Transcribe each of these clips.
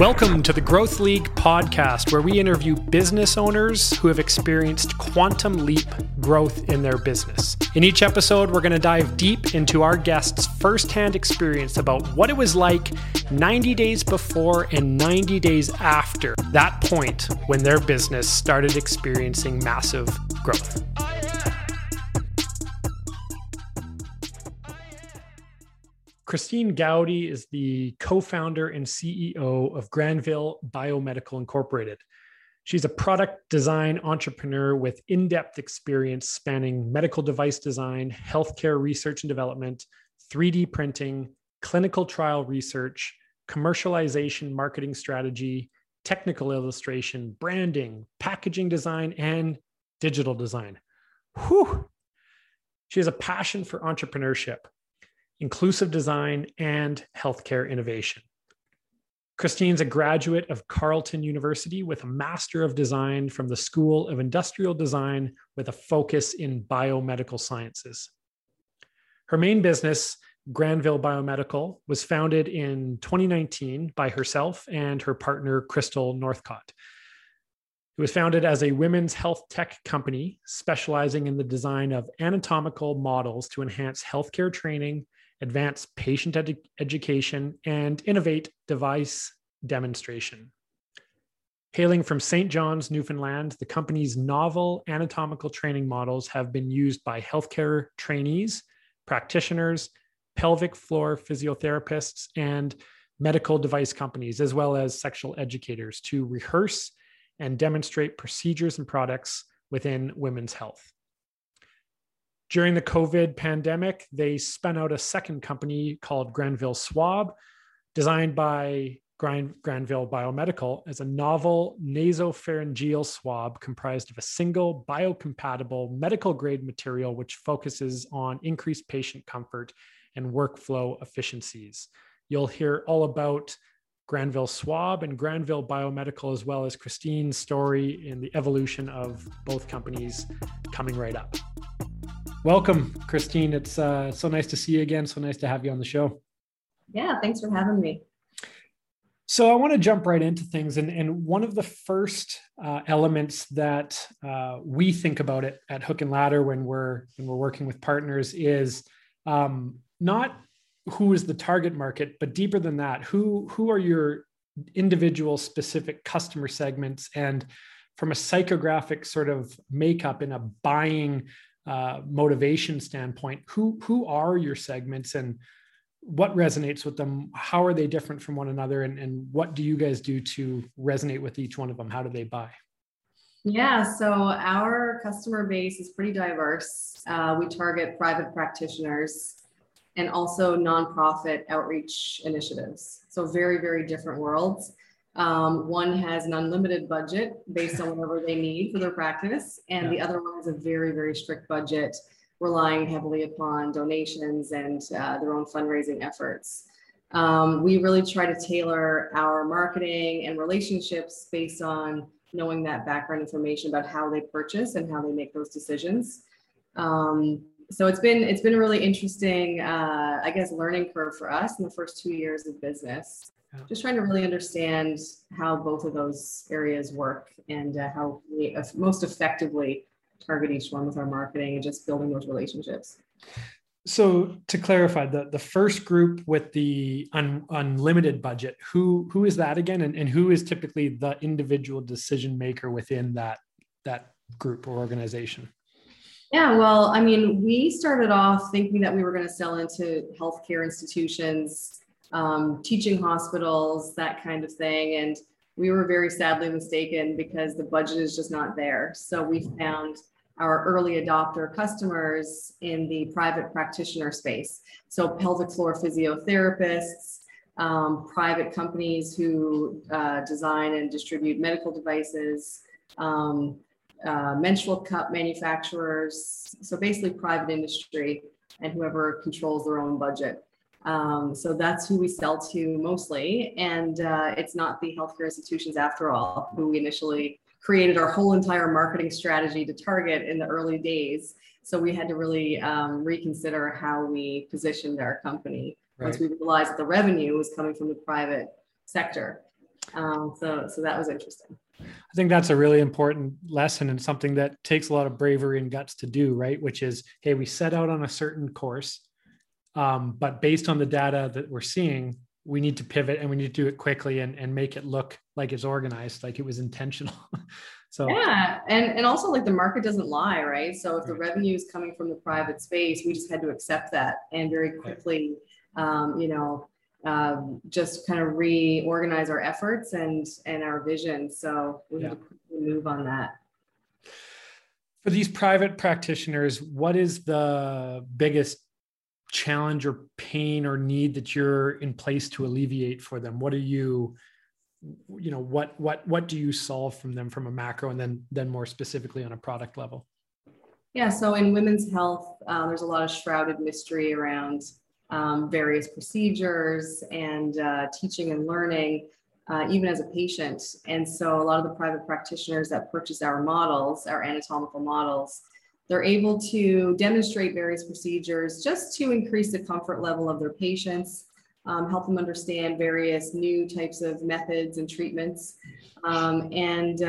Welcome to the Growth League podcast, where we interview business owners who have experienced quantum leap growth in their business. In each episode, we're going to dive deep into our guests' firsthand experience about what it was like 90 days before and 90 days after that point when their business started experiencing massive growth. Christine Gowdy is the co-founder and CEO of Granville Biomedical Incorporated. She's a product design entrepreneur with in-depth experience spanning medical device design, healthcare research and development, 3D printing, clinical trial research, commercialization, marketing strategy, technical illustration, branding, packaging design, and digital design. Whew! She has a passion for entrepreneurship, inclusive design, and healthcare innovation. Christine's a graduate of Carleton University with a Master of Design from the School of Industrial Design with a focus in biomedical sciences. Her main business, Granville Biomedical, was founded in 2019 by herself and her partner, Crystal Northcott. It was founded as a women's health tech company specializing in the design of anatomical models to enhance healthcare training, advance patient education, and innovate device demonstration. Hailing from St. John's, Newfoundland, the company's novel anatomical training models have been used by healthcare trainees, practitioners, pelvic floor physiotherapists, and medical device companies, as well as sexual educators, to rehearse and demonstrate procedures and products within women's health. During the COVID pandemic, they spun out a second company called Granville Swab, designed by Granville Biomedical as a novel nasopharyngeal swab comprised of a single biocompatible medical grade material, which focuses on increased patient comfort and workflow efficiencies. You'll hear all about Granville Swab and Granville Biomedical, as well as Christine's story in the evolution of both companies coming right up. Welcome, Christine. It's so nice to see you again. So nice to have you on the show. Yeah, thanks for having me. So I want to jump right into things. And one of the first elements that we think about it at Hook and Ladder when we're working with partners is not who is the target market, but deeper than that, who are your individual specific customer segments? And from a psychographic sort of makeup in a buying motivation standpoint, who are your segments and what resonates with them? How are they different from one another? And what do you guys do to resonate with each one of them? How do they buy? Yeah, so our customer base is pretty diverse. We target private practitioners and also nonprofit outreach initiatives. So very, very different worlds. One has an unlimited budget based on whatever they need for their practice. And The other one has a very, very strict budget, relying heavily upon donations and their own fundraising efforts. We really try to tailor our marketing and relationships based on knowing that background information about how they purchase and how they make those decisions. So it's been a really interesting, learning curve for us in the first 2 years of business. Just trying to really understand how both of those areas work and how we most effectively target each one with our marketing and just building those relationships. So to clarify, the first group with the unlimited budget, who is that again? And who is typically the individual decision maker within that group or organization? Yeah, well, I mean, we started off thinking that we were going to sell into healthcare institutions, teaching hospitals, that kind of thing. And we were very sadly mistaken because the budget is just not there. So we found our early adopter customers in the private practitioner space. So pelvic floor physiotherapists, private companies who design and distribute medical devices, menstrual cup manufacturers, so basically private industry and whoever controls their own budget. So that's who we sell to mostly. And it's not the healthcare institutions, after all, who we initially created our whole entire marketing strategy to target in the early days. So we had to really reconsider how we positioned our company once we realized that the revenue was coming from the private sector. So that was interesting. I think that's a really important lesson and something that takes a lot of bravery and guts to do, right? Which is, hey, we set out on a certain course, but based on the data that we're seeing, we need to pivot and we need to do it quickly and make it look like it's organized, like it was intentional. So yeah. And also, like, the market doesn't lie, right? So if the revenue is coming from the private space, we just had to accept that and very quickly, just kind of reorganize our efforts and our vision. So we need to move on that. For these private practitioners, what is the biggest challenge or pain or need that you're in place to alleviate for them? What are you, you know, what do you solve from them from a macro and then more specifically on a product level? Yeah. So in women's health, there's a lot of shrouded mystery around various procedures and teaching and learning, even as a patient. And so a lot of the private practitioners that purchase our models, our anatomical models, they're able to demonstrate various procedures just to increase the comfort level of their patients, help them understand various new types of methods and treatments, and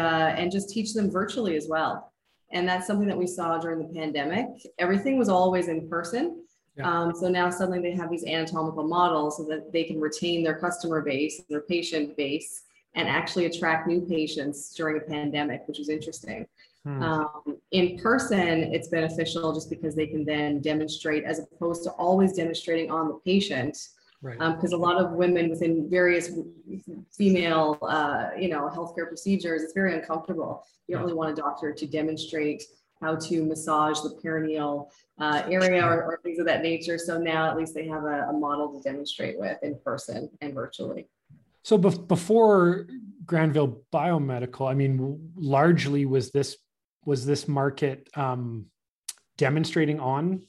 just teach them virtually as well. And that's something that we saw during the pandemic. Everything was always in person. Yeah. So now suddenly they have these anatomical models so that they can retain their customer base, their patient base, and actually attract new patients during a pandemic, which was interesting. In person, it's beneficial just because they can then demonstrate as opposed to always demonstrating on the patient. Right. Because a lot of women within various female, healthcare procedures, it's very uncomfortable. You don't really want a doctor to demonstrate how to massage the perineal area or things of that nature. So now at least they have a model to demonstrate with in person and virtually. So before Granville Biomedical, I mean, largely was this market demonstrating on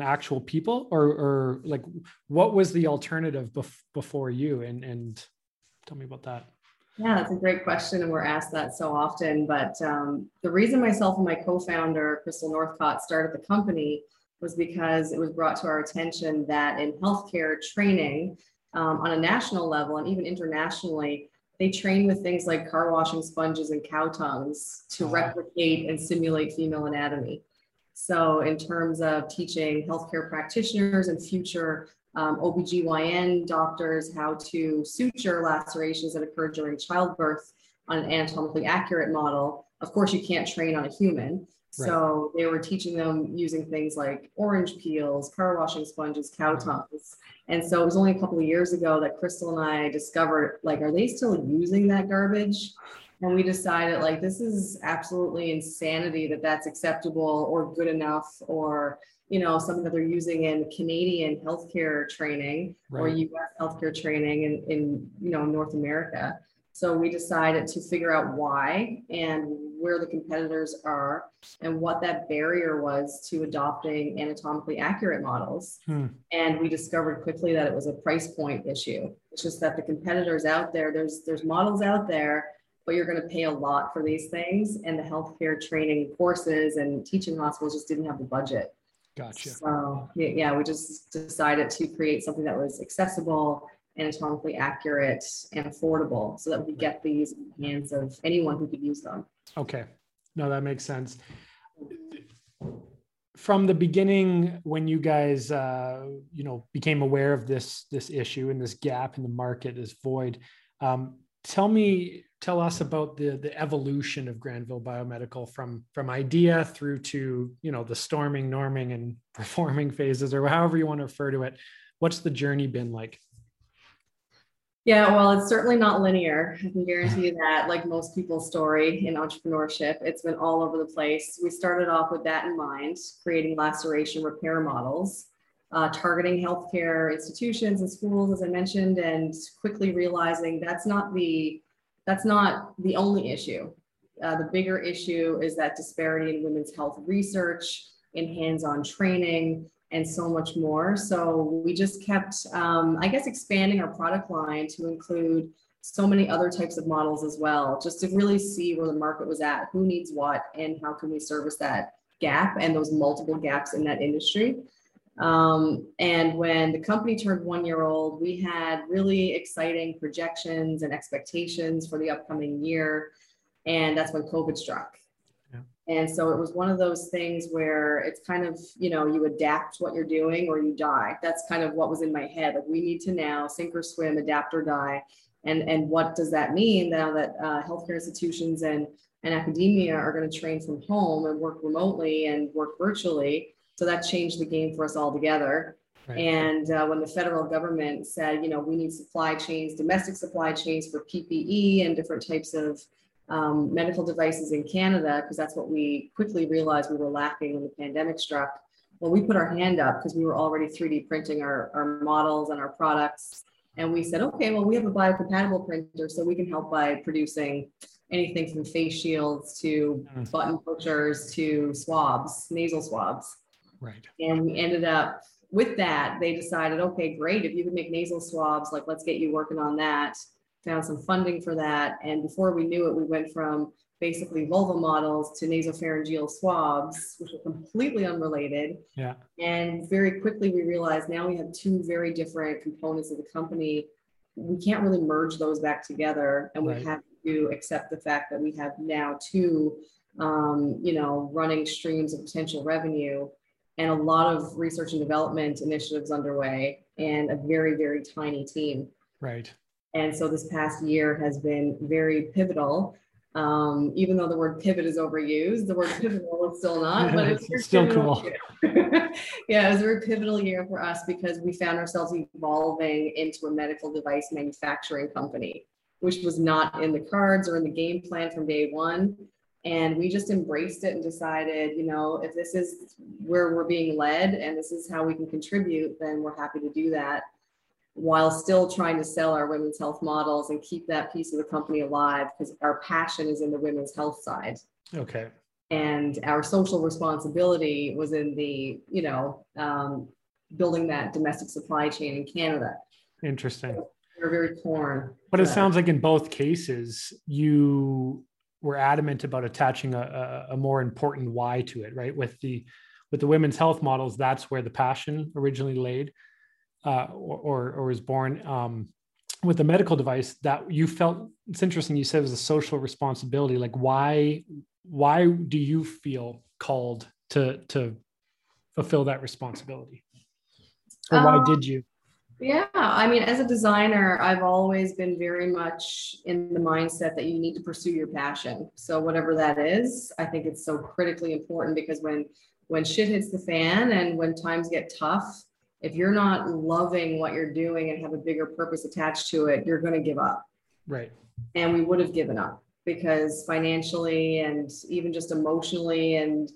actual people, or like, what was the alternative before you? And tell me about that. Yeah, that's a great question. And we're asked that so often, but the reason myself and my co-founder, Crystal Northcott, started the company was because it was brought to our attention that in healthcare training, on a national level and even internationally, they train with things like car washing sponges and cow tongues to replicate and simulate female anatomy. So in terms of teaching healthcare practitioners and future OBGYN doctors how to suture lacerations that occur during childbirth on an anatomically accurate model, of course you can't train on a human. Right. So they were teaching them using things like orange peels, car washing sponges, cow tongues. And so it was only a couple of years ago that Crystal and I discovered, like, are they still using that garbage? And we decided, like, this is absolutely insanity that that's acceptable or good enough, or, you know, something that they're using in Canadian healthcare training or US healthcare training in North America. So we decided to figure out why and where the competitors are and what that barrier was to adopting anatomically accurate models. And we discovered quickly that it was a price point issue. It's just that the competitors out there, there's models out there, but you're going to pay a lot for these things. And the healthcare training courses and teaching hospitals just didn't have the budget. Gotcha. So yeah, we just decided to create something that was accessible, anatomically accurate and affordable so that we get these in the hands of anyone who could use them. Okay. No, that makes sense. From the beginning, when you guys, became aware of this issue and this gap in the market, this void, tell us about the evolution of Granville Biomedical from idea through to, the storming, norming, and performing phases, or however you want to refer to it. What's the journey been like? Yeah, well, it's certainly not linear. I can guarantee you that, like most people's story in entrepreneurship, it's been all over the place. We started off with that in mind, creating laceration repair models, targeting healthcare institutions and schools, as I mentioned, and quickly realizing that's not the only issue. The bigger issue is that disparity in women's health research, in hands-on training, and so much more. So we just kept, expanding our product line to include so many other types of models as well, just to really see where the market was at, who needs what, and how can we service that gap and those multiple gaps in that industry. And when the company turned 1 year old, we had really exciting projections and expectations for the upcoming year. And that's when COVID struck. Yeah. And so it was one of those things where it's kind of, you know, you adapt what you're doing or you die. That's kind of what was in my head. Like, we need to now sink or swim, adapt or die. And what does that mean now that healthcare institutions and academia are going to train from home and work remotely and work virtually? So that changed the game for us all together. Right. And when the federal government said, you know, we need supply chains, domestic supply chains for PPE and different types of medical devices in Canada, because that's what we quickly realized we were lacking when the pandemic struck. Well, we put our hand up because we were already 3D printing our models and our products. And we said, okay, well, we have a biocompatible printer, so we can help by producing anything from face shields to button pushers to swabs, nasal swabs. Right. And we ended up with that. They decided, okay, great. If you can make nasal swabs, like, let's get you working on that. Found some funding for that. And before we knew it, we went from basically vulva models to nasopharyngeal swabs, which are completely unrelated. Yeah. And very quickly we realized now we have two very different components of the company. We can't really merge those back together. And we have to accept the fact that we have now two, you know, running streams of potential revenue and a lot of research and development initiatives underway and a very, very tiny team. Right. And so this past year has been very pivotal. Even though the word pivot is overused, the word pivotal is still not, but it's still cool. Yeah, it was a very pivotal year for us because we found ourselves evolving into a medical device manufacturing company, which was not in the cards or in the game plan from day one. And we just embraced it and decided, you know, if this is where we're being led and this is how we can contribute, then we're happy to do that, while still trying to sell our women's health models and keep that piece of the company alive, because our passion is in the women's health side. Okay. And our social responsibility was in the, you know, building that domestic supply chain in Canada. Interesting. So we're very torn. But it sounds like in both cases, you were adamant about attaching a more important why to it, right? With the women's health models, that's where the passion originally laid. Or was born with a medical device that you felt. It's interesting. You said it was a social responsibility. Like, why do you feel called to fulfill that responsibility? Or why did you? Yeah. I mean, as a designer, I've always been very much in the mindset that you need to pursue your passion. So whatever that is, I think it's so critically important, because when shit hits the fan and when times get tough, if you're not loving what you're doing and have a bigger purpose attached to it, you're going to give up. Right. And we would have given up, because financially and even just emotionally and,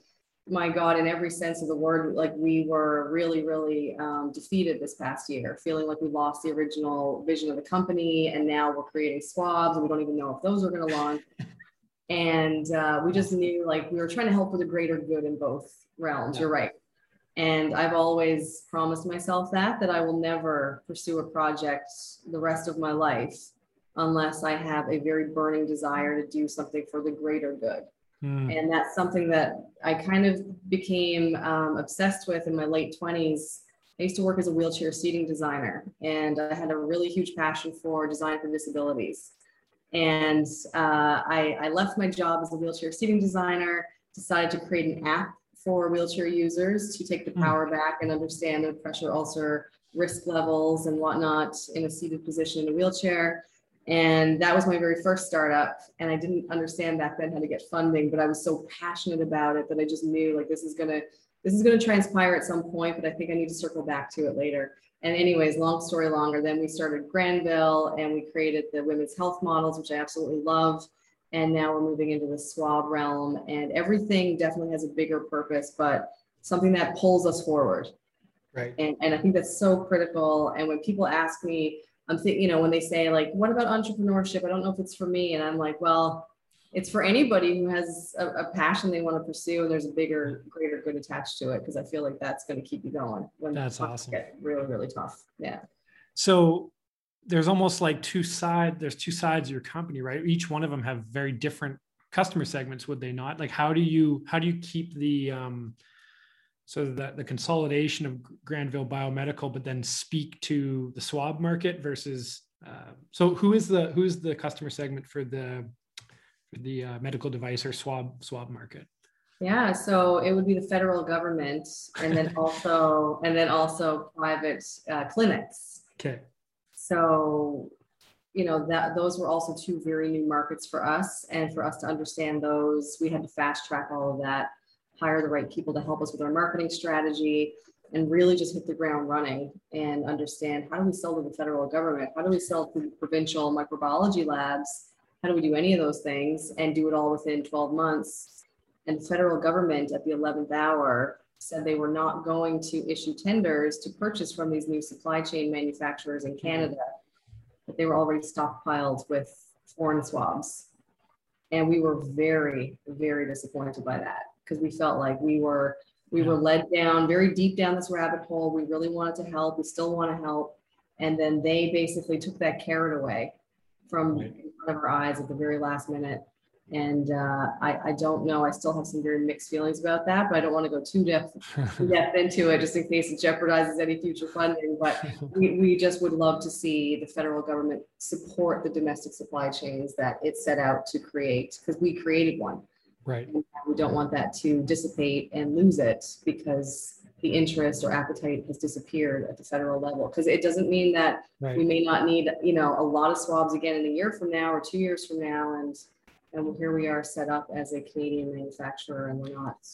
my God, in every sense of the word, like, we were really, really defeated this past year, feeling like we lost the original vision of the company. And now we're creating swabs and we don't even know if those are going to launch. And we just knew, like, we were trying to help with a greater good in both realms. Yeah. You're right. And I've always promised myself that I will never pursue a project the rest of my life unless I have a very burning desire to do something for the greater good. Mm. And that's something that I kind of became obsessed with in my late 20s. I used to work as a wheelchair seating designer, and I had a really huge passion for design for disabilities. And I left my job as a wheelchair seating designer, decided to create an app for wheelchair users to take the power back and understand their pressure ulcer risk levels and whatnot in a seated position in a wheelchair. And that was my very first startup. And I didn't understand back then how to get funding, but I was so passionate about it that I just knew, like, this is gonna transpire at some point, but I think I need to circle back to it later. And anyways, long story longer, then we started Granville and we created the women's health models, which I absolutely love. And now we're moving into the swab realm, and everything definitely has a bigger purpose, but something that pulls us forward. Right. And I think that's so critical. And when people ask me, I'm thinking, you know, when they say, like, what about entrepreneurship? I don't know if it's for me. And I'm like, well, it's for anybody who has a passion they want to pursue, and there's a bigger, greater good attached to it. Because I feel like that's going to keep you going when that's awesome. Get really, really tough. Yeah. So there's almost like two sides of your company, right? Each one of them have very different customer segments, would they not? Like, how do you keep so that the consolidation of Granville Biomedical, but then speak to the swab market versus. So who is the customer segment for the medical device or swab market? Yeah, so it would be the federal government, and then also private clinics. Okay. So, you know, that those were also two very new markets for us, and for us to understand those, we had to fast track all of that, hire the right people to help us with our marketing strategy, and really just hit the ground running and understand, how do we sell to the federal government? How do we sell to provincial microbiology labs? How do we do any of those things and do it all within 12 months? And the federal government at the 11th hour said they were not going to issue tenders to purchase from these new supply chain manufacturers in Canada, but they were already stockpiled with foreign swabs. And we were very, very disappointed by that, because we felt like we were led down very deep down this rabbit hole. We really wanted to help. We still want to help. And then they basically took that carrot away from in front of our eyes at the very last minute. And I don't know, I still have some very mixed feelings about that, but I don't want to go too depth into it, just in case it jeopardizes any future funding. But we just would love to see the federal government support the domestic supply chains that it set out to create, because we created one. Right. And we don't want that to dissipate and lose it because the interest or appetite has disappeared at the federal level. Because it doesn't mean that we may not need, you know, a lot of swabs again in a year from now or 2 years from now, and here we are set up as a Canadian manufacturer, and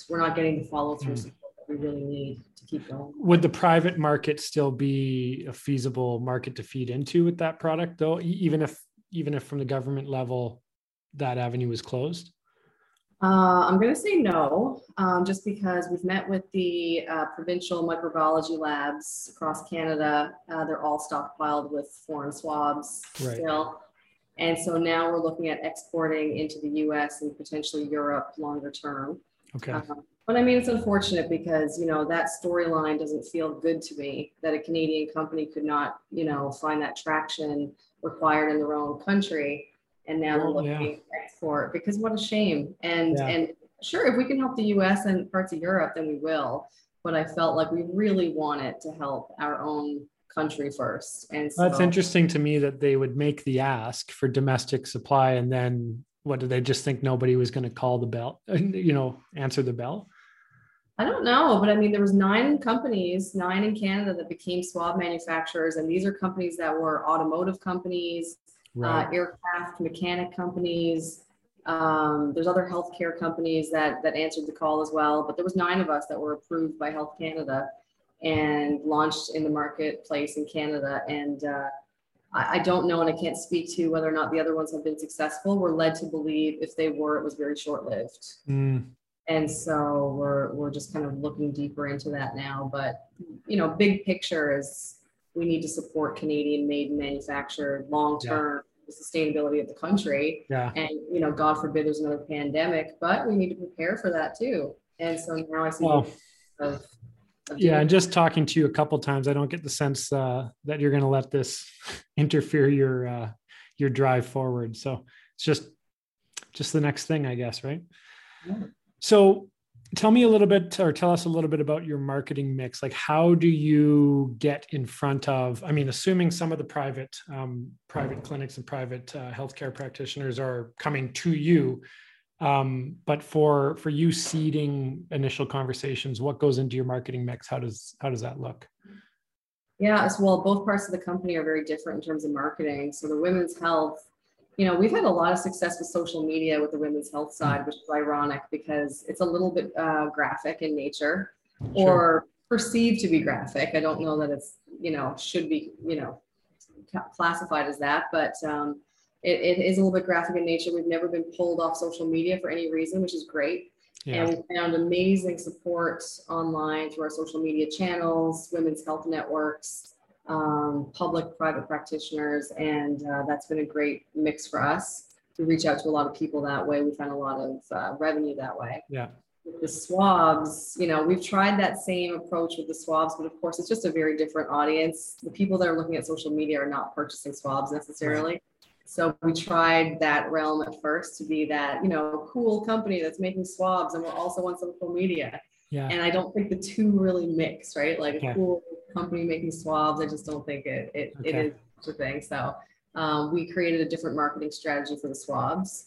we're not getting the follow through support that we really need to keep going. Would the private market still be a feasible market to feed into with that product, though, even if from the government level that avenue was closed? I'm going to say no, just because we've met with the provincial microbiology labs across Canada. They're all stockpiled with foreign swabs still. And so now we're looking at exporting into the US and potentially Europe longer term. Okay. But I mean, it's unfortunate because, you know, that storyline doesn't feel good to me, that a Canadian company could not, you know, find that traction required in their own country. And now we're looking at export, because what a shame. And sure, if we can help the US and parts of Europe, then we will. But I felt like we really wanted to help our own country first. And so, that's interesting to me that they would make the ask for domestic supply. And then what, did they just think nobody was going to call the bell, you know, answer the bell? I don't know, but I mean, there was 9 companies in Canada that became swab manufacturers. And these are companies that were automotive companies, aircraft mechanic companies. There's other healthcare companies that answered the call as well, but there was 9 of us that were approved by Health Canada and launched in the marketplace in Canada. And I don't know, and I can't speak to whether or not the other ones have been successful. We're led to believe if they were, it was very short-lived. And so we're just kind of looking deeper into that now. But, you know, big picture is, we need to support Canadian-made and manufactured long-term the sustainability of the country. And, you know, God forbid there's another pandemic, but we need to prepare for that too. And so now I see and just talking to you a couple of times, I don't get the sense that you're going to let this interfere your drive forward. So it's just the next thing, I guess, right? Yeah. So tell us a little bit about your marketing mix. Like, how do you get in front of, I mean, assuming some of the private clinics and private healthcare practitioners are coming to you, but for you seeding initial conversations, what goes into your marketing mix? How does that look? Yeah, as well, both parts of the company are very different in terms of marketing. So the women's health, you know, we've had a lot of success with social media with the women's health side, which is ironic because it's a little bit graphic in nature, or perceived to be graphic. I don't know that it's, you know, should be, you know, classified as that, but it is a little bit graphic in nature. We've never been pulled off social media for any reason, which is great. Yeah. And we found amazing support online through our social media channels, women's health networks, public, private practitioners, and that's been a great mix for us. We reach out to a lot of people that way. We find a lot of revenue that way. Yeah. With the swabs, you know, we've tried that same approach with the swabs, but of course, it's just a very different audience. The people that are looking at social media are not purchasing swabs necessarily. Right. So we tried that realm at first to be that, you know, cool company that's making swabs, and we're also on social media. Yeah. And I don't think the two really mix, right? Like a cool company making swabs, I just don't think it is such a thing. So we created a different marketing strategy for the swabs.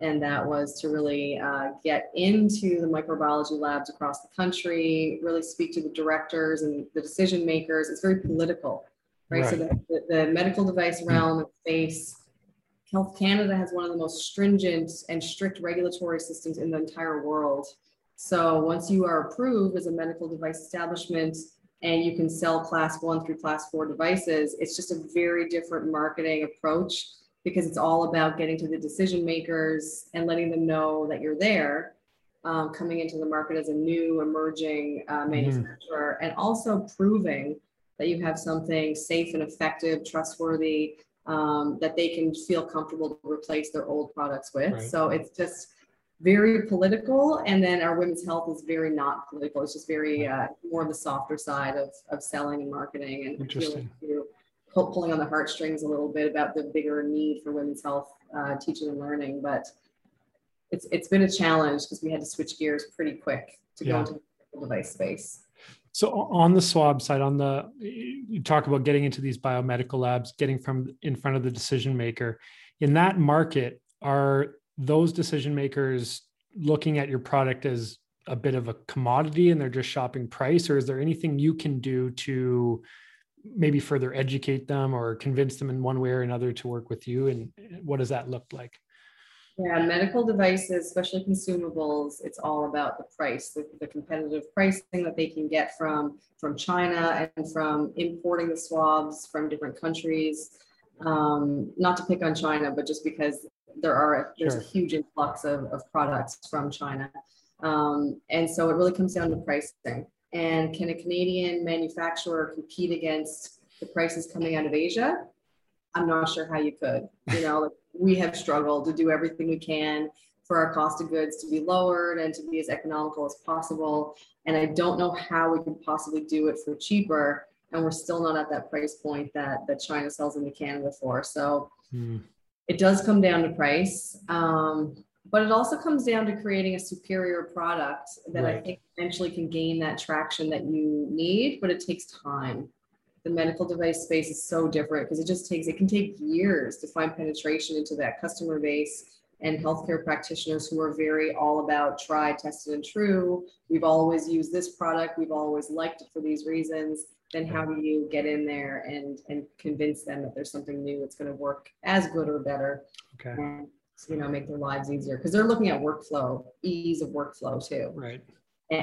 And that was to really get into the microbiology labs across the country, really speak to the directors and the decision makers. It's very political, right? So the medical device realm and space, Health Canada has one of the most stringent and strict regulatory systems in the entire world. So once you are approved as a medical device establishment and you can sell Class 1 through Class 4 devices, it's just a very different marketing approach, because it's all about getting to the decision makers and letting them know that you're there, coming into the market as a new emerging manufacturer, and also proving that you have something safe and effective, trustworthy, that they can feel comfortable to replace their old products with. Right. So it's just very political. And then our women's health is very not political. It's just very more of the softer side of selling and marketing, and interesting. Pulling on the heartstrings a little bit about the bigger need for women's health teaching and learning. But it's been a challenge because we had to switch gears pretty quick to go into the medical device space. So on the swab side, you talk about getting into these biomedical labs, getting from in front of the decision maker. In that market, are those decision makers looking at your product as a bit of a commodity and they're just shopping price, or is there anything you can do to maybe further educate them or convince them in one way or another to work with you? And what does that look like? Yeah, medical devices, especially consumables, it's all about the price, the competitive pricing that they can get from China and from importing the swabs from different countries. Not to pick on China, but just because there's a huge influx of products from China. And so it really comes down to pricing. And can a Canadian manufacturer compete against the prices coming out of Asia? I'm not sure how you could. Like we have struggled to do everything we can for our cost of goods to be lowered and to be as economical as possible. And I don't know how we could possibly do it for cheaper. And we're still not at that price point that China sells into Canada for. So it does come down to price. But it also comes down to creating a superior product that I think eventually can gain that traction that you need, but it takes time. The medical device space is so different because it can take years to find penetration into that customer base and healthcare practitioners who are very all about try, tested, and true. We've always used this product. We've always liked it for these reasons. Then how do you get in there and convince them that there's something new that's going to work as good or better? Okay. Make their lives easier, because they're looking at workflow, ease of workflow too. Right.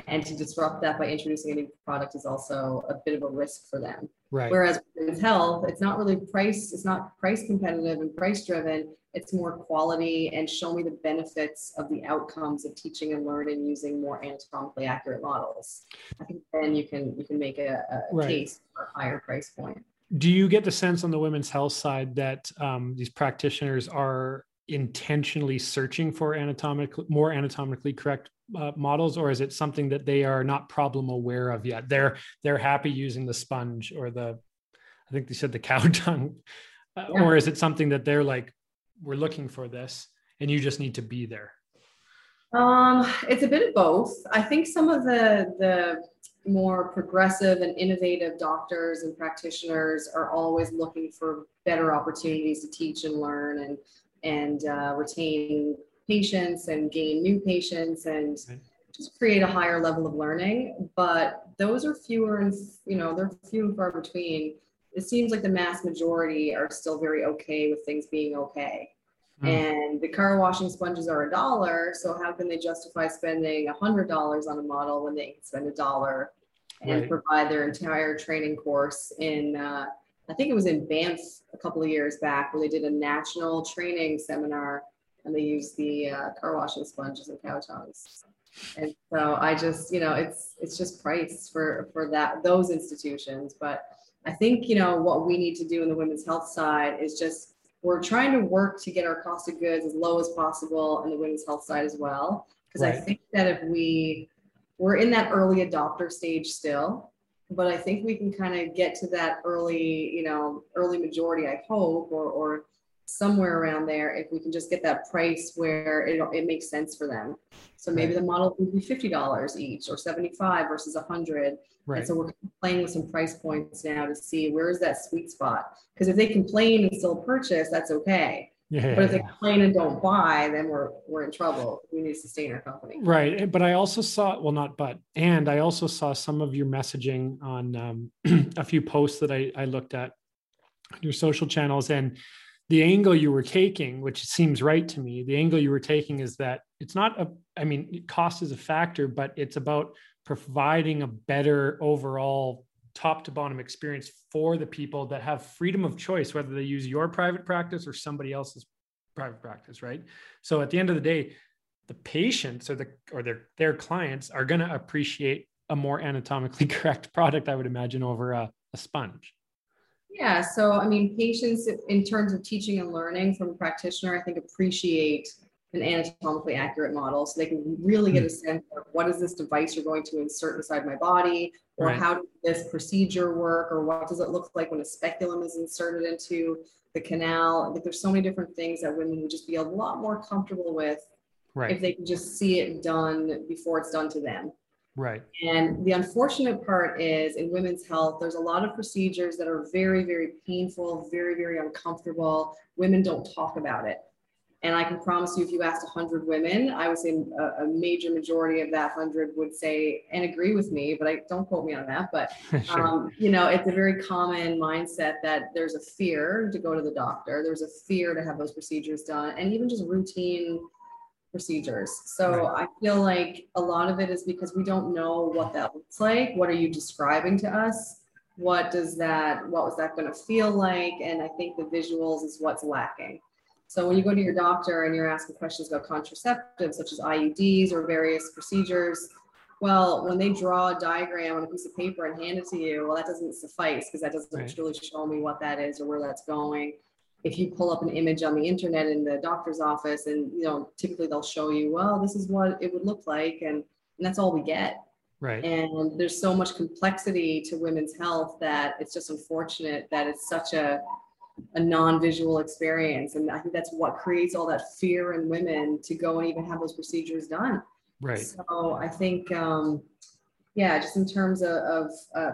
And to disrupt that by introducing a new product is also a bit of a risk for them. Right. Whereas with health, it's not really price. It's not price competitive and price driven. It's more quality and show me the benefits of the outcomes of teaching and learning using more anatomically accurate models. I think then you can make a case for a higher price point. Do you get the sense on the women's health side that these practitioners are intentionally searching for more anatomically correct models, or is it something that they are not problem aware of yet? They're happy using the sponge or I think they said the cow tongue, or is it something that they're like, we're looking for this and you just need to be there? It's a bit of both. I think some of the more progressive and innovative doctors and practitioners are always looking for better opportunities to teach and learn and retain patients and gain new patients and just create a higher level of learning. But those are fewer and, they're few and far between. It seems like the mass majority are still very okay with things being okay. And the car washing sponges are $1. So how can they justify spending $100 on a model when they can spend $1 and provide their entire training course in, I think it was in Banff a couple of years back, where they did a national training seminar and they used the car washing sponges and cow tongues. And so I just, it's just price for those institutions. But I think, what we need to do in the women's health side is just, we're trying to work to get our cost of goods as low as possible on the women's health side as well. Because I think that if we're in that early adopter stage still, but I think we can kind of get to that early majority, I hope, or somewhere around there, if we can just get that price where it makes sense for them. So maybe the model would be $50 each or $75 versus $100. Right. And so we're playing with some price points now to see where is that sweet spot. Because if they complain and still purchase, that's okay. Yeah, but if they complain and don't buy, then we're in trouble. We need to sustain our company. Right. But I also saw, well, not but, and I also saw some of your messaging on a few posts that I looked at on your social channels, and the angle you were taking, which seems right to me, the angle you were taking is that it's not a, I mean, cost is a factor, but it's about providing a better overall top to bottom experience for the people that have freedom of choice, whether they use your private practice or somebody else's private practice, right? So at the end of the day, the patients or their clients are going to appreciate a more anatomically correct product, I would imagine, over a sponge. Yeah. So, I mean, patients in terms of teaching and learning from a practitioner, I think appreciate an anatomically accurate model so they can really get a sense of what is this device you're going to insert inside my body, or how does this procedure work, or what does it look like when a speculum is inserted into the canal. Like, there's so many different things that women would just be a lot more comfortable with if they can just see it done before it's done to them. Right. And the unfortunate part is in women's health, there's a lot of procedures that are very, very painful, very, very uncomfortable. Women don't talk about it. And I can promise you, if you asked 100 women, I would say a major majority of that 100 would say and agree with me, but don't quote me on that. But, you know, it's a very common mindset that there's a fear to go to the doctor. There's a fear to have those procedures done, and even just routine procedures. So I feel like a lot of it is because we don't know what that looks like. What are you describing to us? What was that going to feel like? And I think the visuals is what's lacking. So when you go to your doctor and you're asking questions about contraceptives, such as IUDs or various procedures, well, when they draw a diagram on a piece of paper and hand it to you, well, that doesn't suffice, because that doesn't truly show me what that is or where that's going. If you pull up an image on the internet in the doctor's office, and, you know, typically they'll show you, well, this is what it would look like. And that's all we get. Right. And there's so much complexity to women's health that it's just unfortunate that it's such a non-visual experience. And I think that's what creates all that fear in women to go and even have those procedures done. Right. So I think, just in terms of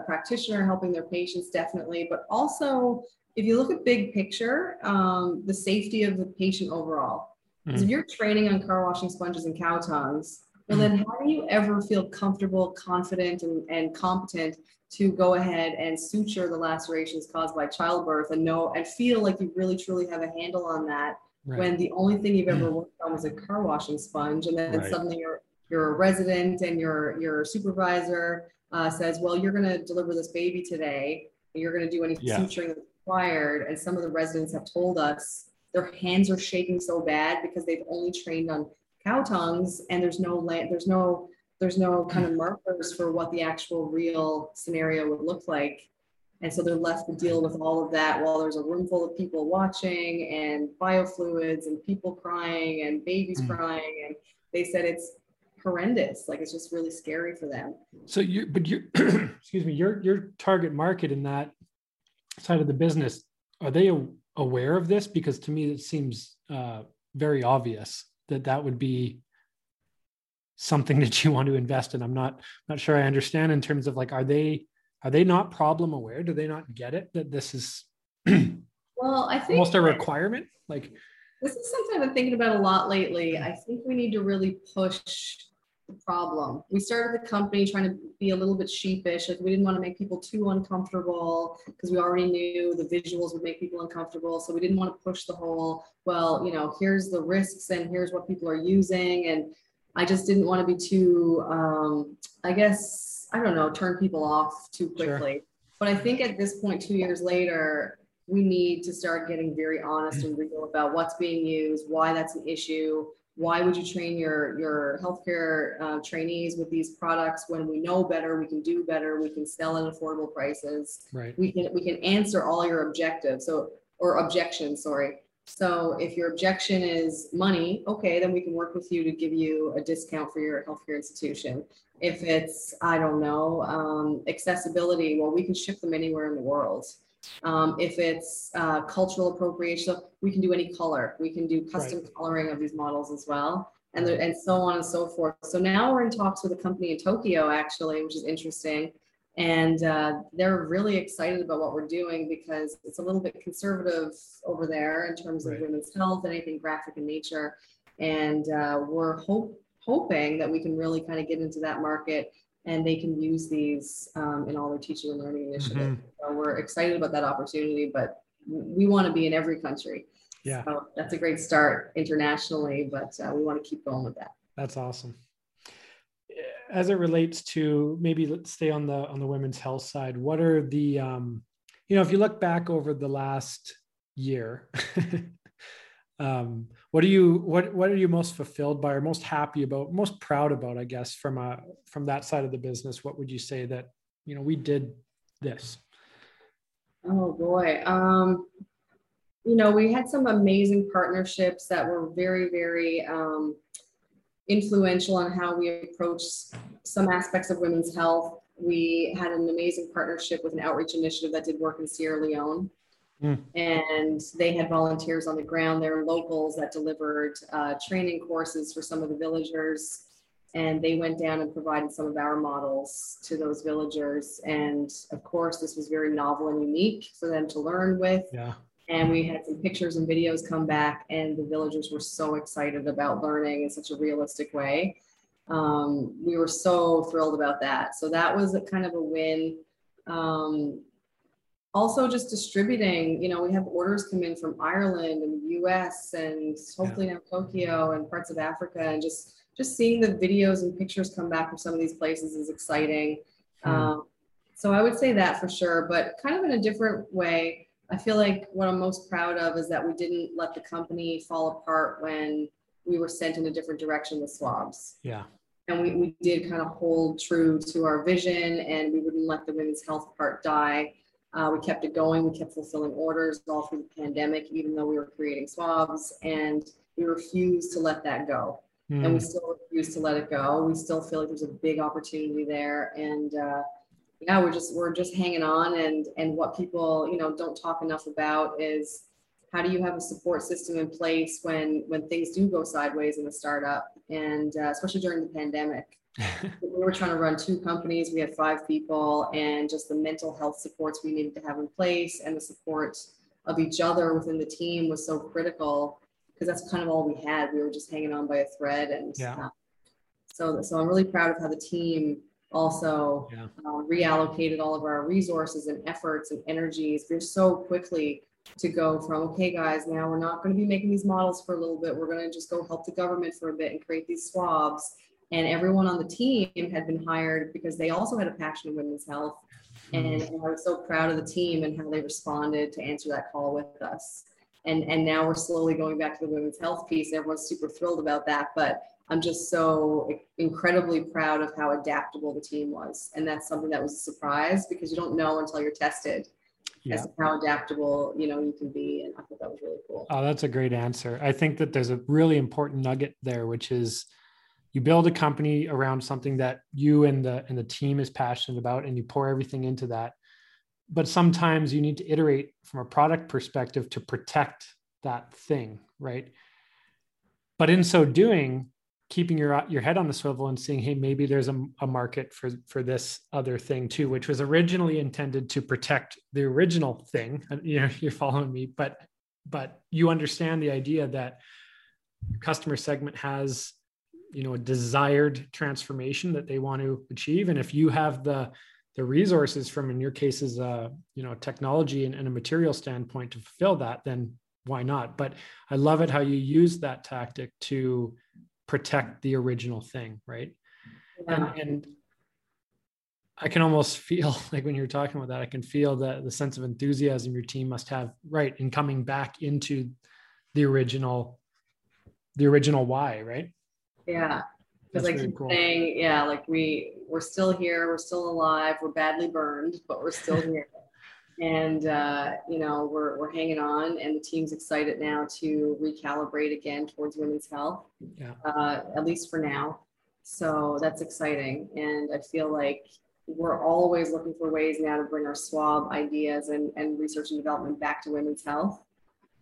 practitioner helping their patients, definitely. But also, if you look at big picture, the safety of the patient overall. Because if you're training on car washing sponges and cow tongues, well, then how do you ever feel comfortable, confident, and competent to go ahead and suture the lacerations caused by childbirth and feel like you really truly have a handle on that when the only thing you've ever worked on was a car washing sponge, and then suddenly you're a resident and your supervisor says, well, you're going to deliver this baby today and you're going to do any suturing that's required. And some of the residents have told us their hands are shaking so bad because they've only trained on cow tongues, and there's no kind of markers for what the actual real scenario would look like. And so they're left to deal with all of that while there's a room full of people watching, and biofluids and people crying and babies crying. And they said it's horrendous. Like, it's just really scary for them. So excuse me, your target market in that side of the business, are they aware of this? Because to me, it seems very obvious that would be something that you want to invest in. I'm not sure I understand in terms of, like, are they not problem aware? Do they not get it that this is I think almost a requirement? Like, this is something I've been thinking about a lot lately. I think we need to really push the problem. We started the company trying to be a little bit sheepish. Like, we didn't want to make people too uncomfortable because we already knew the visuals would make people uncomfortable. So we didn't want to push the whole, well, you know, here's the risks and here's what people are using. And I just didn't want to be too, turn people off too quickly. Sure. But I think at this point, 2 years later, we need to start getting very honest and real about what's being used, why that's an issue. Why would you train your healthcare trainees with these products when we know better, we can do better, we can sell at affordable prices. Right. We can answer all your objections, sorry. So if your objection is money, okay, then we can work with you to give you a discount for your healthcare institution. If it's, accessibility, well, we can ship them anywhere in the world. If it's cultural appropriation, we can do any color. We can do custom coloring of these models as well, and so on and so forth. So now we're in talks with a company in Tokyo, actually, which is interesting. And they're really excited about what we're doing because it's a little bit conservative over there in terms of women's health and anything graphic in nature. And we're hoping that we can really kind of get into that market and they can use these in all their teaching and learning initiatives. So we're excited about that opportunity, but we want to be in every country. Yeah, so that's a great start internationally, but we want to keep going with that. That's awesome. As it relates to, maybe let's stay on the women's health side. What are the, you know, if you look back over the last year, what are you most fulfilled by, or most happy about, most proud about, I guess, from that side of the business? What would you say that, you know, we did this? Oh boy. You know, we had some amazing partnerships that were very, very, influential on how we approach some aspects of women's health. We had an amazing partnership with an outreach initiative that did work in Sierra Leone. And they had volunteers on the ground. There were locals that delivered training courses for some of the villagers. And they went down and provided some of our models to those villagers. And of course, this was very novel and unique for them to learn with. Yeah. And we had some pictures and videos come back, and the villagers were so excited about learning in such a realistic way. We were so thrilled about that. So that was a kind of a win. Also just distributing, you know, we have orders come in from Ireland and the US and hopefully now Tokyo and parts of Africa, and just seeing the videos and pictures come back from some of these places is exciting. So I would say that for sure, but kind of in a different way. I feel like what I'm most proud of is that we didn't let the company fall apart when we were sent in a different direction with swabs. Yeah. And we did kind of hold true to our vision, and we wouldn't let the women's health part die. We kept it going. We kept fulfilling orders all through the pandemic, even though we were creating swabs, and we refused to let that go. And we still refuse to let it go. We still feel like there's a big opportunity there. And, yeah, we're just hanging on, and what people, you know, don't talk enough about is how do you have a support system in place when things do go sideways in a startup, and especially during the pandemic. We were trying to run two companies. We had 5 people, and just the mental health supports we needed to have in place and the support of each other within the team was so critical, because that's kind of all we had. We were just hanging on by a thread, and so I'm really proud of how the team also reallocated all of our resources and efforts and energies. We're so quickly to go from, okay guys, now we're not going to be making these models for a little bit, we're going to just go help the government for a bit and create these swabs. And everyone on the team had been hired because they also had a passion in women's health, and I was so proud of the team and how they responded to answer that call with us. And now we're slowly going back to the women's health piece. Everyone's super thrilled about that, but I'm just so incredibly proud of how adaptable the team was. And that's something that was a surprise, because you don't know until you're tested as to how adaptable, you know, you can be. And I thought that was really cool. Oh, that's a great answer. I think that there's a really important nugget there, which is you build a company around something that you and the team is passionate about, and you pour everything into that. But sometimes you need to iterate from a product perspective to protect that thing, right? But in so doing, keeping your head on the swivel and seeing, hey, maybe there's a market for this other thing too, which was originally intended to protect the original thing. You know, you're following me, but you understand the idea that your customer segment has, you know, a desired transformation that they want to achieve. And if you have the resources from, in your cases, you know, technology and a material standpoint to fulfill that, then why not? But I love it how you use that tactic to protect the original thing, right? Yeah. And I can almost feel like when you're talking about that, I can feel the sense of enthusiasm your team must have, right, in coming back into the original why, right? Yeah, because like you're saying, yeah, like we're still here, we're still alive, we're badly burned, but we're still here. And, you know, we're hanging on, and the team's excited now to recalibrate again towards women's health, at least for now. So that's exciting. And I feel like we're always looking for ways now to bring our swab ideas and research and development back to women's health.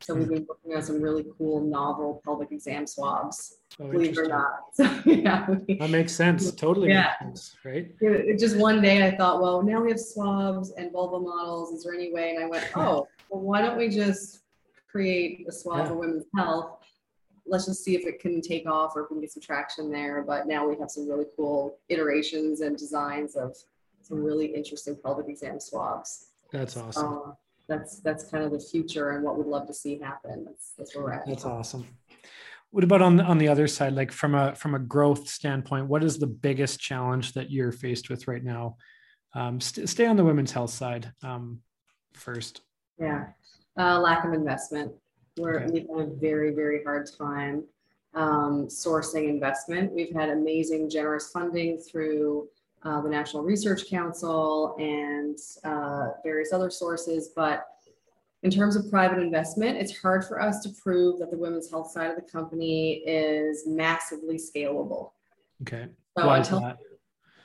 So we've been working on some really cool novel pelvic exam swabs, believe it or not. So, yeah, that makes sense. Totally. Yeah. Makes sense, right? It just one day I thought, well, now we have swabs and vulva models. Is there any way? And I went, oh, well, why don't we just create a swab for women's health? Let's just see if it can take off or if we can get some traction there. But now we have some really cool iterations and designs of some really interesting pelvic exam swabs. That's awesome. That's kind of the future and what we'd love to see happen. That's where we're at. That's awesome. What about on the other side, like from a growth standpoint, what is the biggest challenge that you're faced with right now? Stay on the women's health side first. Yeah. Lack of investment. We've had a very, very hard time sourcing investment. We've had amazing, generous funding through the National Research Council and various other sources. But in terms of private investment, it's hard for us to prove that the women's health side of the company is massively scalable. Okay. So why is that?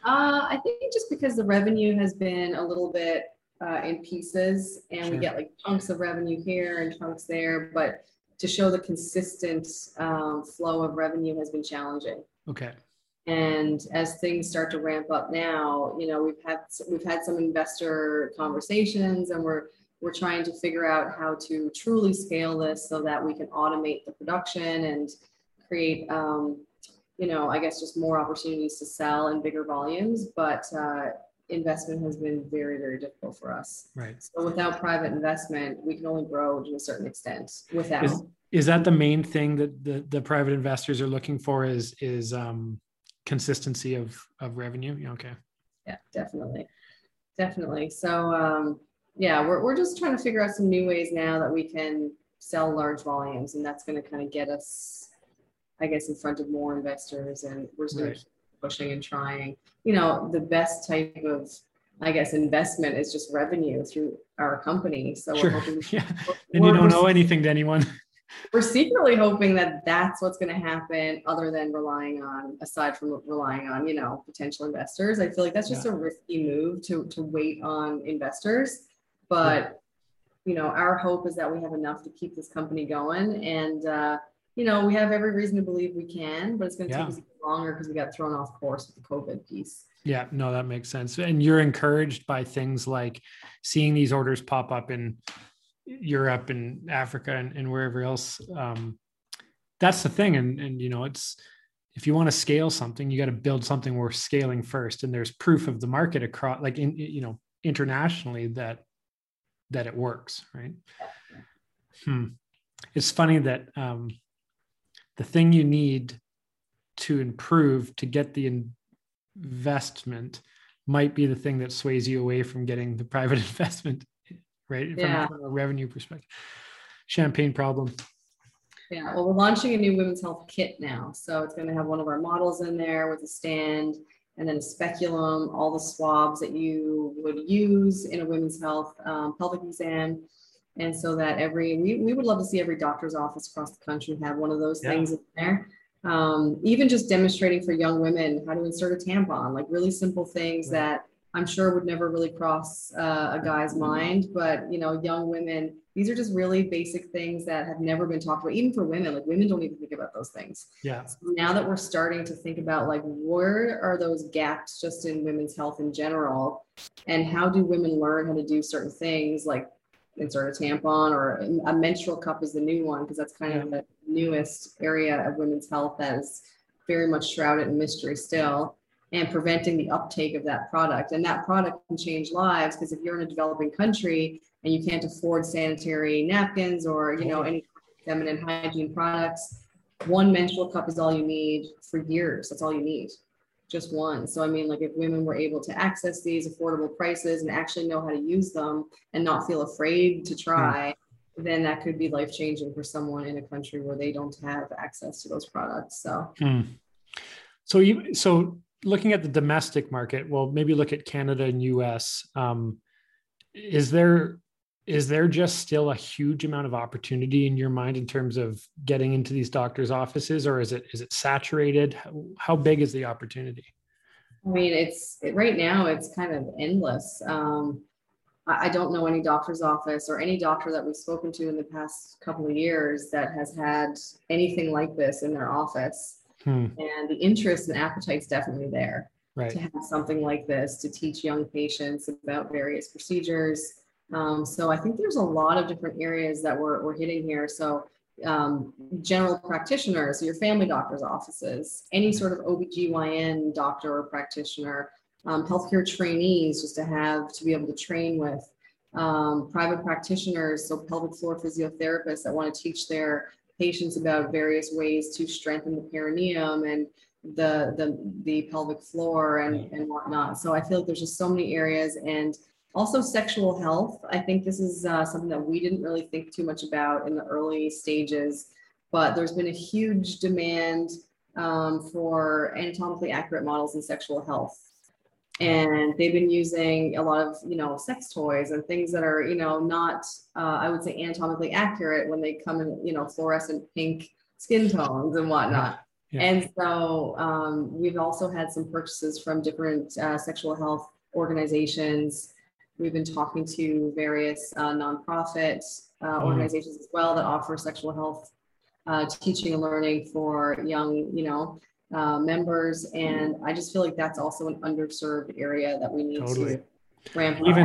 I think just because the revenue has been a little bit in pieces, and we get like chunks of revenue here and chunks there, but to show the consistent flow of revenue has been challenging. Okay. And as things start to ramp up now, you know, we've had some investor conversations, and we're trying to figure out how to truly scale this so that we can automate the production and create, you know, I guess just more opportunities to sell in bigger volumes. But investment has been very, very difficult for us. Right. So without private investment, we can only grow to a certain extent. Without is that the main thing that the private investors are looking for? Is consistency of revenue. Okay. Yeah, definitely. So, we're just trying to figure out some new ways now that we can sell large volumes, and that's going to kind of get us, I guess, in front of more investors, and we're just going to keep pushing and trying. You know, the best type of, I guess, investment is just revenue through our company. So we're hoping. Yeah. And you don't owe anything to anyone. We're secretly hoping that that's what's going to happen, aside from relying on, you know, potential investors. I feel like that's just a risky move to wait on investors. But, you know, our hope is that we have enough to keep this company going. And, you know, we have every reason to believe we can, but it's going to take us longer because we got thrown off course with the COVID piece. Yeah, no, that makes sense. And you're encouraged by things like seeing these orders pop up in Europe and Africa and wherever else. That's the thing. And, you know, it's, if you want to scale something, you got to build something worth scaling first. And there's proof of the market across, like internationally that it works. Right. It's funny that, the thing you need to improve to get the investment might be the thing that sways you away from getting the private investment. Right? From a revenue perspective. Champagne problem. Yeah. Well, we're launching a new women's health kit now. So it's going to have one of our models in there with a stand and then a speculum, all the swabs that you would use in a women's health pelvic exam. And so that we would love to see every doctor's office across the country have one of those things in there. Even just demonstrating for young women how to insert a tampon, like really simple things that I'm sure would never really cross a guy's mind, but you know, young women, these are just really basic things that have never been talked about, even for women. Like women don't even think about those things. Yeah. So now that we're starting to think about like, where are those gaps just in women's health in general, and how do women learn how to do certain things like insert a tampon, or a menstrual cup is the new one, because that's kind of the newest area of women's health that is very much shrouded in mystery still, and preventing the uptake of that product. And that product can change lives, because if you're in a developing country and you can't afford sanitary napkins or, you know, any feminine hygiene products, one menstrual cup is all you need for years. That's all you need, just one. So, I mean, like if women were able to access these affordable prices and actually know how to use them and not feel afraid to try, then that could be life-changing for someone in a country where they don't have access to those products. So, So looking at the domestic market, well, maybe look at Canada and US. Is there just still a huge amount of opportunity in your mind in terms of getting into these doctors' offices, or is it saturated? How big is the opportunity? I mean, right now it's kind of endless. I don't know any doctor's office or any doctor that we've spoken to in the past couple of years that has had anything like this in their office. And the interest and appetite's definitely there, right, to have something like this to teach young patients about various procedures. So I think there's a lot of different areas that we're hitting here. So general practitioners, your family doctor's offices, any sort of OBGYN doctor or practitioner, healthcare trainees just to be able to train with, private practitioners, so pelvic floor physiotherapists that want to teach their patients about various ways to strengthen the perineum and the pelvic floor and whatnot. So I feel like there's just so many areas, and also sexual health. I think this is something that we didn't really think too much about in the early stages, but there's been a huge demand for anatomically accurate models in sexual health. And they've been using a lot of, sex toys and things that are, not, I would say, anatomically accurate when they come in, fluorescent pink skin tones and whatnot. Yeah. And so we've also had some purchases from different sexual health organizations. We've been talking to various nonprofit organizations as well that offer sexual health teaching and learning for young, members, and I just feel like that's also an underserved area that we need to ramp up.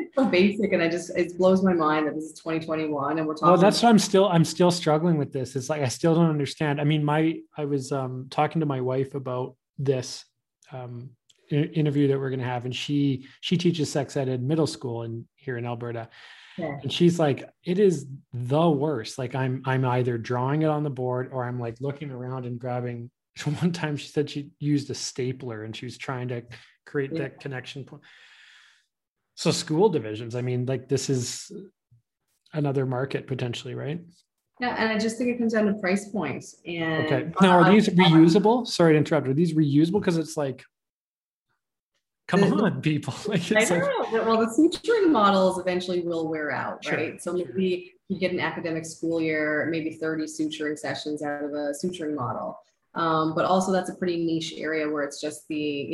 It's so basic, and it blows my mind that this is 2021 and we're talking. Well, that's what I'm still struggling with this. It's like I still don't understand. I mean, I was talking to my wife about this interview that we're going to have, and she teaches sex ed in middle school here in Alberta. Yeah. And she's like, it is the worst. Like I'm either drawing it on the board or I'm like looking around and grabbing. One time she said she used a stapler and she was trying to create that connection point. So school divisions, I mean, like this is another market potentially, right? Yeah. And I just think it comes down to price points. And okay. Now, are these reusable? Sorry to interrupt. Are these reusable? Because it's like, come on, people. Like, it's I know. Well, the suturing models eventually will wear out, right? Sure, so maybe you get an academic school year, maybe 30 suturing sessions out of a suturing model. But also that's a pretty niche area where it's just the,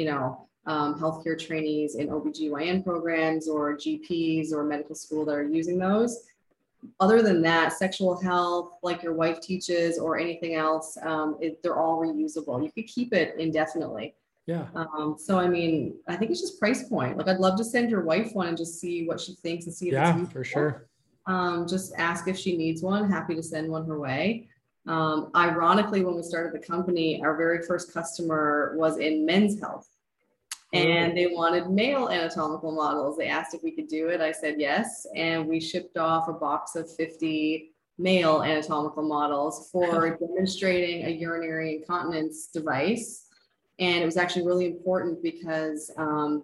healthcare trainees in OBGYN programs or GPs or medical school that are using those. Other than that, sexual health, like your wife teaches or anything else, they're all reusable. You could keep it indefinitely. Yeah. So, I mean, I think it's just price point. Like I'd love to send your wife one and just see what she thinks and see if it's useful. For sure. Just ask if she needs one. Happy to send one her way. Ironically, when we started the company, our very first customer was in men's health, and they wanted male anatomical models. They asked if we could do it. I said yes, and we shipped off a box of 50 male anatomical models for demonstrating a urinary incontinence device. And it was actually really important because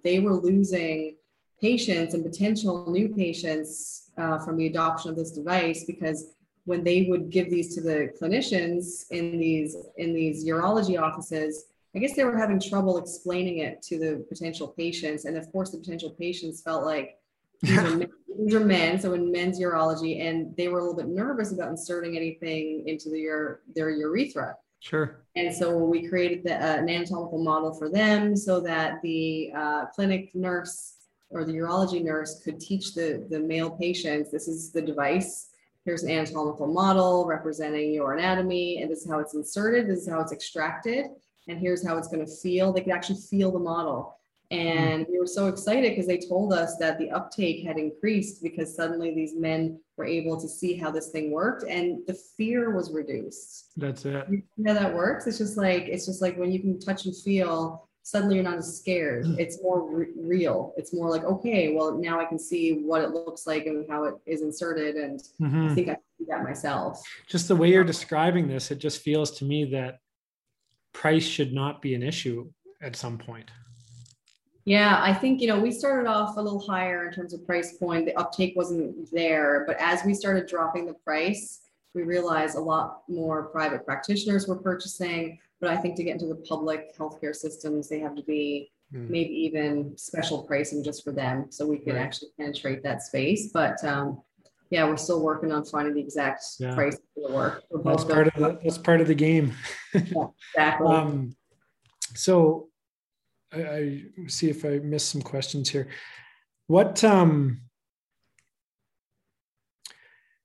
they were losing patients and potential new patients from the adoption of this device, because when they would give these to the clinicians in these urology offices, I guess they were having trouble explaining it to the potential patients. And of course, the potential patients felt like these are men, so in men's urology, and they were a little bit nervous about inserting anything into their urethra. Sure. And so we created an anatomical model for them so that the clinic nurse or the urology nurse could teach the male patients, this is the device. Here's an anatomical model representing your anatomy, and this is how it's inserted, this is how it's extracted, and here's how it's going to feel. They could actually feel the model. And we were so excited because they told us that the uptake had increased because suddenly these men were able to see how this thing worked, and the fear was reduced. That's it. You know how that works? It's just like when you can touch and feel, suddenly you're not as scared. It's more real. It's more like, okay, well, now I can see what it looks like and how it is inserted. And I think I can do that myself. Just the way you're describing this, it just feels to me that price should not be an issue at some point. Yeah, I think, we started off a little higher in terms of price point. The uptake wasn't there, but as we started dropping the price, we realized a lot more private practitioners were purchasing. But I think to get into the public healthcare systems, they have to be maybe even special pricing just for them, so we can actually penetrate that space. But we're still working on finding the exact price for the work. That's part of the game. Yeah, exactly. So I see if I missed some questions here. What,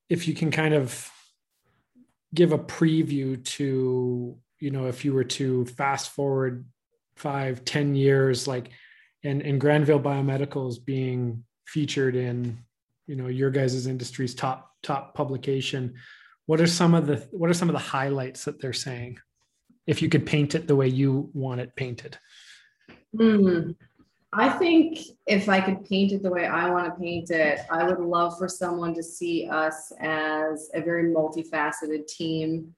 if you can kind of give a preview to, you know, if you were to fast forward 5, 10 years, like, and Granville Biomedical is being featured in, you know, your guys' industry's top publication, what are some of the highlights that they're saying? If you could paint it the way you want it painted. I think if I could paint it the way I want to paint it, I would love for someone to see us as a very multifaceted team,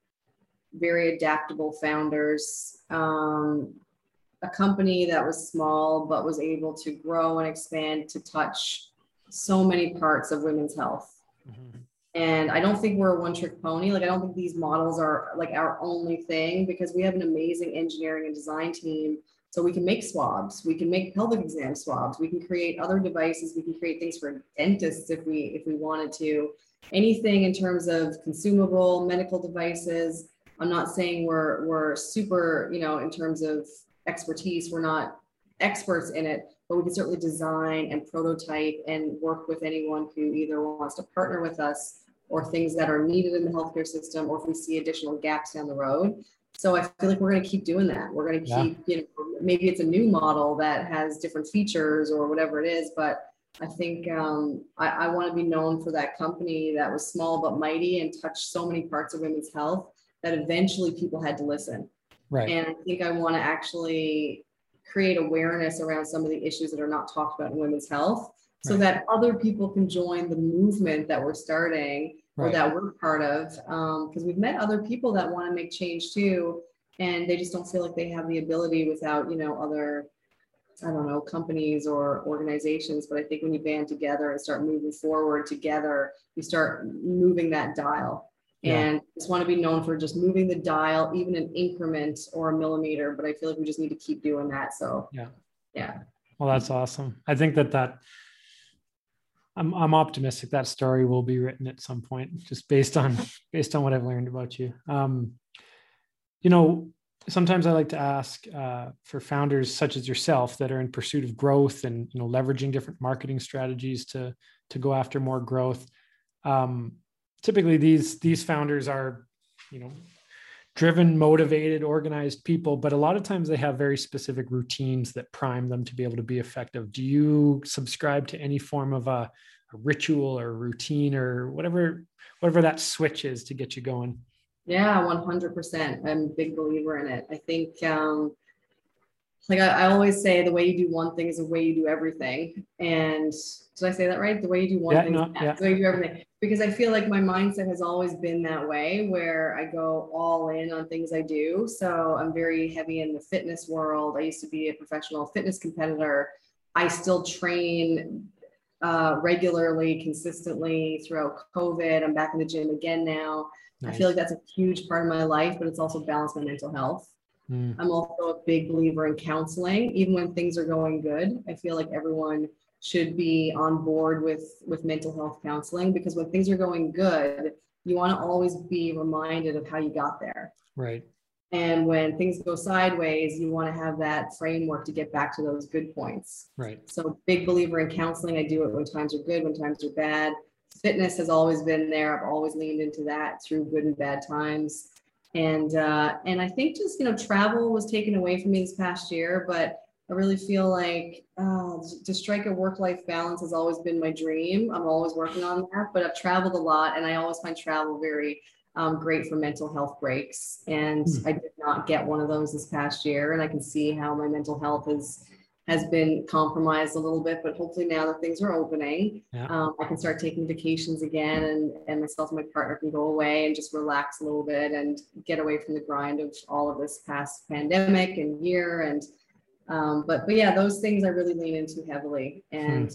very adaptable founders, a company that was small but was able to grow and expand to touch so many parts of women's health. Mm-hmm. And I don't think we're a one-trick pony. Like, I don't think these models are like our only thing, because we have an amazing engineering and design team. So we can make swabs, we can make pelvic exam swabs, we can create other devices, we can create things for dentists if we wanted to. Anything in terms of consumable medical devices. I'm not saying we're super, you know, in terms of expertise, we're not experts in it, but we can certainly design and prototype and work with anyone who either wants to partner with us or things that are needed in the healthcare system, or if we see additional gaps down the road. So I feel like we're going to keep doing that. We're going to keep, you know, maybe it's a new model that has different features or whatever it is. But I think I want to be known for that company that was small but mighty and touched so many parts of women's health that eventually people had to listen. Right. And I think I want to actually create awareness around some of the issues that are not talked about in women's health, so right. that other people can join the movement that we're starting. Right. Or that we're part of, because we've met other people that want to make change too, and they just don't feel like they have the ability without, you know, other, I don't know, companies or organizations. But I think when you band together and start moving forward together, you start moving that dial. Yeah. And just want to be known for just moving the dial, even an increment or a millimeter. But I feel like we just need to keep doing that. So yeah. Well, that's awesome. I think that. I'm optimistic that story will be written at some point, just based on what I've learned about you. You know, sometimes I like to ask for founders such as yourself that are in pursuit of growth and, you know, leveraging different marketing strategies to go after more growth. Typically, these founders are, you know, driven, motivated, organized people, but a lot of times they have very specific routines that prime them to be able to be effective. Do you subscribe to any form of a ritual or routine or whatever that switch is to get you going? Yeah, 100%. I'm a big believer in it. I think, like I always say, the way you do one thing is the way you do everything. And did I say that right? The way you do one thing is the way you do everything. Because I feel like my mindset has always been that way, where I go all in on things I do. So I'm very heavy in the fitness world. I used to be a professional fitness competitor. I still train regularly, consistently throughout COVID. I'm back in the gym again now. Nice. I feel like that's a huge part of my life, but it's also balanced my mental health. I'm also a big believer in counseling, even when things are going good. I feel like everyone should be on board with mental health counseling, because when things are going good, you want to always be reminded of how you got there. Right. And when things go sideways, you want to have that framework to get back to those good points. Right. So big believer in counseling. I do it when times are good, when times are bad. Fitness has always been there. I've always leaned into that through good and bad times. And I think just, you know, travel was taken away from me this past year, but I really feel like to strike a work-life balance has always been my dream. I'm always working on that, but I've traveled a lot, and I always find travel very great for mental health breaks. And I did not get one of those this past year, and I can see how my mental health has been compromised a little bit, but hopefully now that things are opening, I can start taking vacations again, and myself and my partner can go away and just relax a little bit and get away from the grind of all of this past pandemic and year. And, but yeah, those things I really lean into heavily. And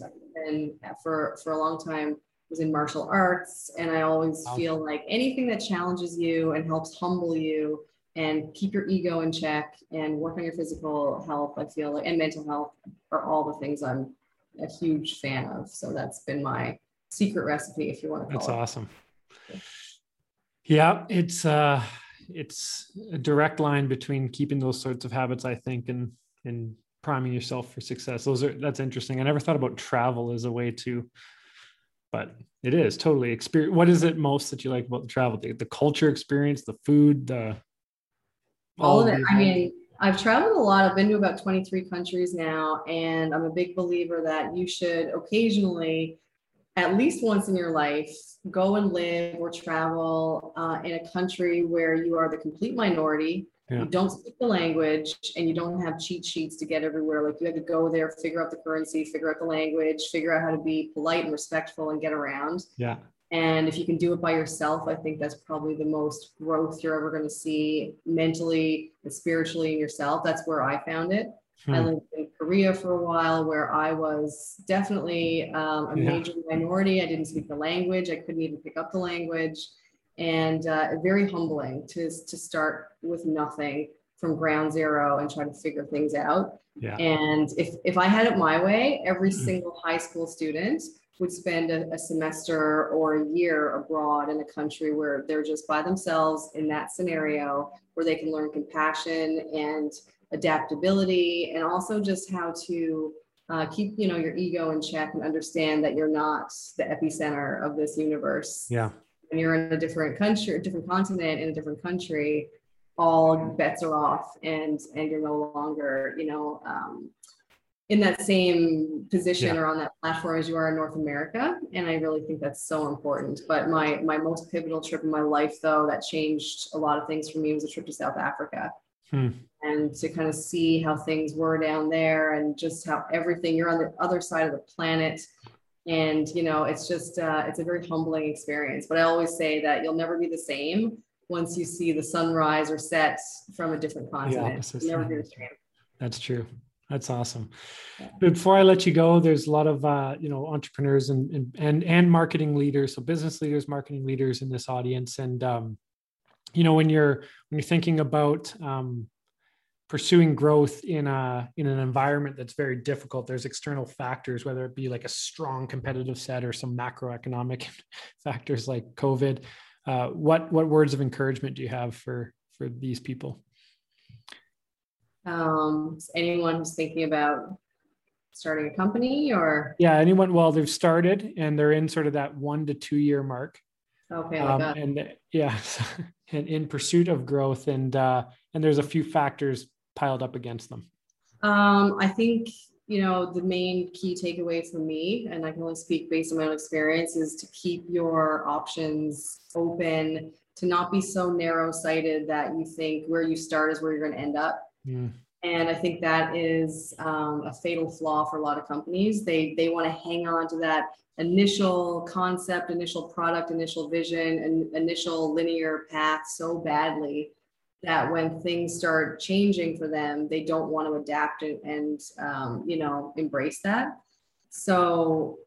for a long time was in martial arts. And I always feel like anything that challenges you and helps humble you and keep your ego in check and work on your physical health, I feel like, and mental health are all the things I'm a huge fan of. So that's been my secret recipe, if you want to call it. That's awesome. Yeah, it's a direct line between keeping those sorts of habits, I think, and priming yourself for success. That's interesting. I never thought about travel as a way to, but it is totally experience. What is it most that you like about the travel? The culture experience, the food, the all of it. I mean, I've traveled a lot. I've been to about 23 countries now, and I'm a big believer that you should occasionally, at least once in your life, go and live or travel in a country where you are the complete minority. Yeah. You don't speak the language and you don't have cheat sheets to get everywhere. Like, you had to go there, figure out the currency, figure out the language, figure out how to be polite and respectful and get around. Yeah. And if you can do it by yourself, I think that's probably the most growth you're ever going to see mentally and spiritually in yourself. That's where I found it. I lived in Korea for a while, where I was definitely a major minority. I didn't speak the language. I couldn't even pick up the language. And very humbling to start with nothing from ground zero and try to figure things out. Yeah. And if I had it my way, every single high school student would spend a semester or a year abroad in a country where they're just by themselves in that scenario, where they can learn compassion and adaptability, and also just how to keep, you know, your ego in check and understand that you're not the epicenter of this universe. Yeah. When you're in a different country, a different continent, in a different country, all bets are off, and you're no longer, you know, in that same position or on that platform as you are in North America. And I really think that's so important. But my most pivotal trip in my life, though, that changed a lot of things for me, was a trip to South Africa. And to kind of see how things were down there, and just how everything, you're on the other side of the planet. And, you know, it's just, it's a very humbling experience. But I always say that you'll never be the same once you see the sunrise or set from a different continent. You'll never be the same. That's true. That's awesome. Before I let you go, there's a lot of, you know, entrepreneurs and marketing leaders. So business leaders, marketing leaders in this audience. And, you know, when you're thinking about pursuing growth in an environment that's very difficult, there's external factors, whether it be like a strong competitive set or some macroeconomic factors like COVID. What words of encouragement do you have for these people? Anyone who's thinking about starting a company, or anyone? Well, they've started and they're in sort of that 1 to 2 year mark. Okay. And in pursuit of growth, and there's a few factors piled up against them. I think, you know, the main key takeaway for me, and I can only speak based on my own experience, is to keep your options open, to not be so narrow-sighted that you think where you start is where you're going to end up. Yeah. And I think that is a fatal flaw for a lot of companies. They want to hang on to that initial concept, initial product, initial vision, and initial linear path so badly that when things start changing for them, they don't want to adapt and you know, embrace that. So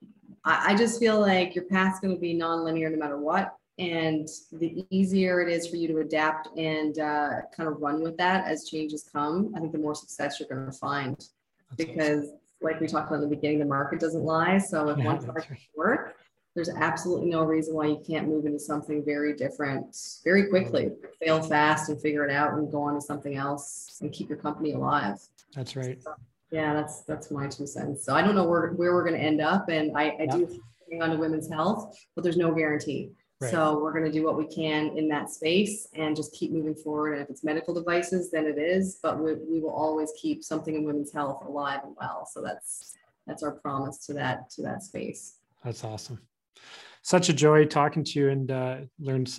I just feel like your path's going to be non-linear no matter what. And the easier it is for you to adapt and kind of run with that as changes come, I think the more success you're going to find. That's because awesome. Like we talked about in the beginning, the market doesn't lie. So if one starts to work, there's absolutely no reason why you can't move into something very different very quickly. Fail fast and figure it out and go on to something else and keep your company alive. That's right. So, that's my 2 cents. So I don't know where we're going to end up. And I do hang on to women's health, but there's no guarantee. Right. So we're going to do what we can in that space and just keep moving forward. And if it's medical devices, then it is, but we will always keep something in women's health alive and well. So that's our promise to that space. That's awesome. Such a joy talking to you, and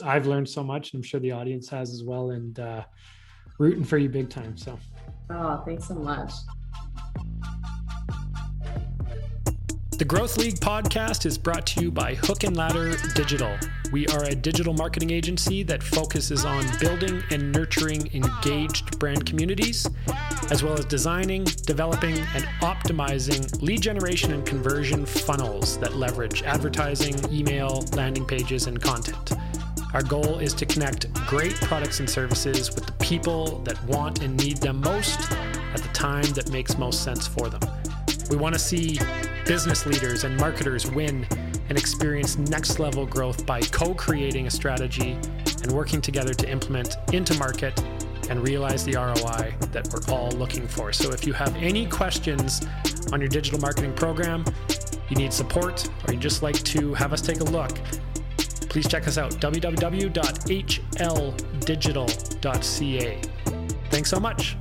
I've learned so much, and I'm sure the audience has as well, and rooting for you big time. So. Oh, thanks so much. The Growth League podcast is brought to you by Hook and Ladder Digital. We are a digital marketing agency that focuses on building and nurturing engaged brand communities, as well as designing, developing, and optimizing lead generation and conversion funnels that leverage advertising, email, landing pages, and content. Our goal is to connect great products and services with the people that want and need them most at the time that makes most sense for them. We want to see business leaders and marketers win and experience next level growth by co-creating a strategy and working together to implement into market and realize the ROI that we're all looking for. So if you have any questions on your digital marketing program, you need support, or you just like to have us take a look, please check us out, www.hldigital.ca. Thanks so much.